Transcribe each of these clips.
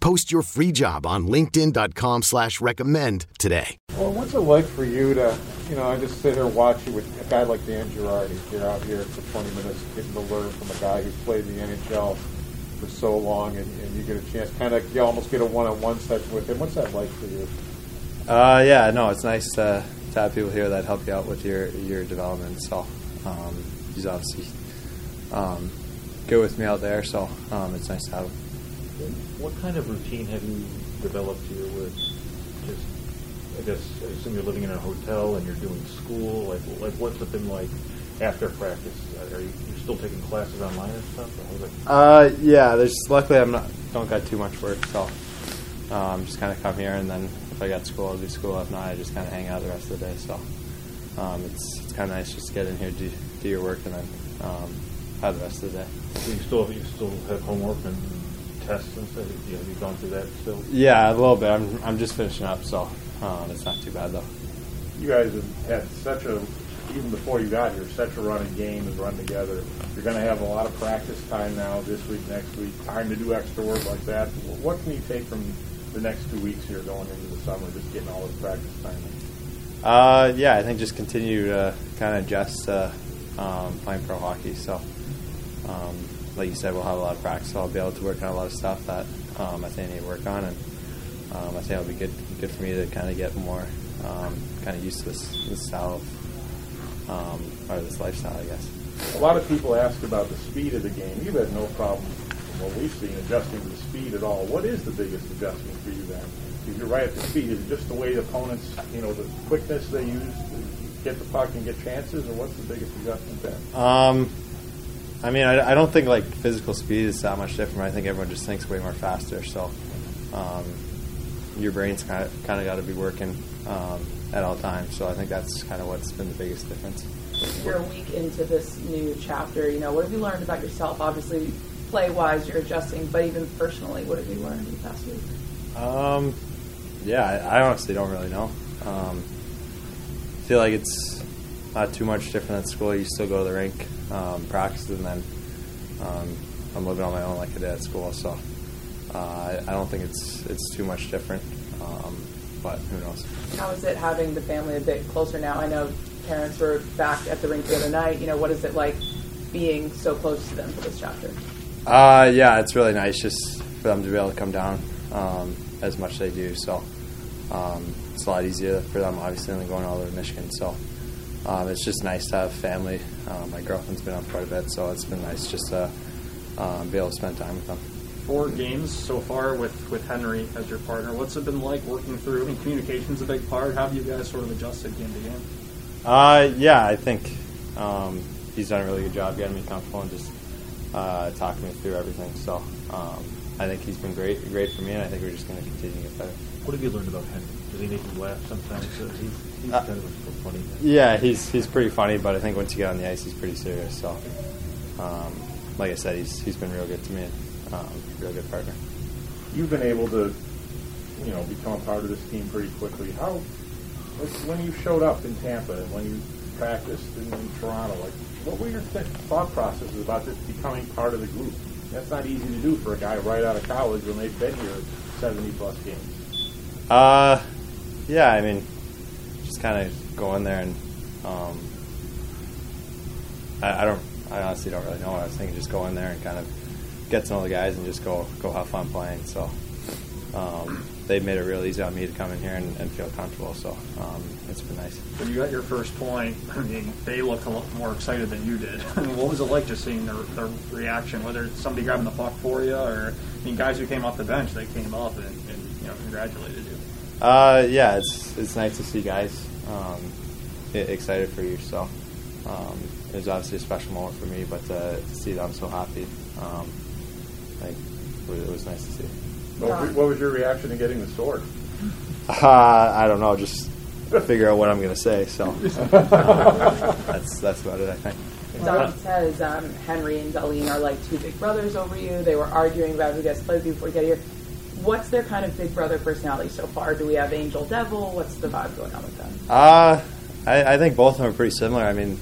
Post your free job on linkedin.com/recommend today. Well, what's it like for you to, I just sit here and watch you with a guy like Dan Girardi. You're out here for 20 minutes getting to learn from a guy who's played the NHL for so long, and you get a chance, you almost get a one-on-one session with him. What's that like for you? It's nice to have people here that help you out with your development. So he's obviously good with me out there, so it's nice to have him. What kind of routine have you developed here with just, I assume you're living in a hotel and you're doing school. Like what's it been like after practice? Are you still taking classes online and stuff? Luckily I don't got too much work, so just kind of come here, and then if I got school, I'll do school. If not, I just kind of hang out the rest of the day. So it's kind of nice just to get in here, do your work, and then have the rest of the day. So you still have homework and tests and stuff? Have you gone through that still? Yeah, a little bit. I'm just finishing up, so it's not too bad though. You guys have had even before you got here, such a running game and run together. You're going to have a lot of practice time now this week, next week, time to do extra work like that. What can you take from the next 2 weeks here going into the summer, just getting all this practice time in? I think just continue to kind of adjust to playing pro hockey. So, like you said, we'll have a lot of practice. So I'll be able to work on a lot of stuff that I think I need to work on, and I think it'll be good for me to kind of get more kind of used to this style of or this lifestyle, I guess. A lot of people ask about the speed of the game. You've had no problem, from what we've seen, adjusting to the speed at all. What is the biggest adjustment for you then? If you're right at the speed, is it just the way the opponents, the quickness they use to get the puck and get chances, or what's the biggest adjustment then? I don't think physical speed is that much different. I think everyone just thinks way more faster. So your brain's kind of got to be working at all times, so I think that's kind of what's been the biggest difference. You're a week into this new chapter, what have you learned about yourself? Obviously, play-wise, you're adjusting, but even personally, what have you learned in the past week? I honestly don't really know. I feel like it's not too much different than school. You still go to the rink, practice, and then I'm living on my own like I did at school, so I don't think it's too much different. But who knows? How is it having the family a bit closer now? I know parents were back at the rink the other night. What is it like being so close to them for this chapter? It's really nice just for them to be able to come down as much as they do. So it's a lot easier for them, obviously, than going all over to Michigan. So it's just nice to have family. My girlfriend's been up quite a bit, so it's been nice just to be able to spend time with them. 4 games so far with Henry as your partner. What's it been like working through? I mean, communication's a big part. How have you guys sort of adjusted game to game? I think he's done a really good job getting me comfortable and just talking me through everything. So I think he's been great for me, and I think we're just going to continue to get better. What have you learned about Henry? Does he make you laugh sometimes? He's kind of a funny guy. Yeah, he's pretty funny, but I think once you get on the ice, he's pretty serious. So, like I said, he's been real good to me. Real good partner. You've been able to, become a part of this team pretty quickly. How, when you showed up in Tampa and when you practiced in Toronto, what were your thought processes about this becoming part of the group? That's not easy to do for a guy right out of college when they've been here 70-plus games. Just kind of go in there and I honestly don't really know what I was thinking. Just go in there and kind of get to know the guys and just go have fun playing. So they've made it real easy on me to come in here and feel comfortable, so it's been nice. When you got your first point, I mean, they looked a lot more excited than you did. I mean, what was it like just seeing their reaction, whether it's somebody grabbing the puck for you or, I mean, guys who came off the bench, they came up and you know, congratulated you? Yeah, it's nice to see guys excited for you, so it was obviously a special moment for me, but to see them so happy, it was nice to see. What was your reaction to getting the sword? I don't know. Just figure out what I'm going to say. So that's about it, I think. Don says Henry and Deline are like two big brothers over you. They were arguing about who gets played before you get here. What's their kind of big brother personality so far? Do we have Angel Devil? What's the vibe going on with them? I think both of them are pretty similar. I mean,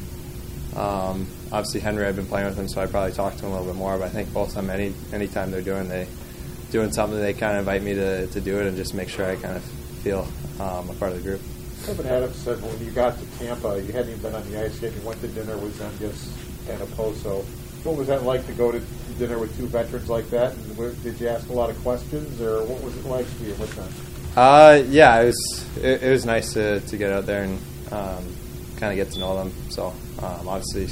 obviously Henry, I've been playing with him, so I probably talk to him a little bit more. But I think both of them, any time they're doing something, they kind of invite me to do it and just make sure I kind of feel a part of the group. Kevin Adams said when you got to Tampa, you hadn't even been on the ice yet. You went to dinner with them just at Oposo. What was that like to go to dinner with two veterans like that? And did you ask a lot of questions, or what was it like to be with them? Yeah, it was nice to get out there and kind of get to know them. So obviously,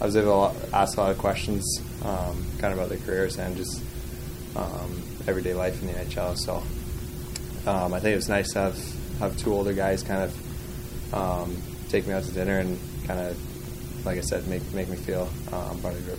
I was able to ask a lot of questions, kind of about their careers and just everyday life in the NHL. So I think it was nice to have two older guys kind of take me out to dinner and kind of, like I said, make me feel part of the group.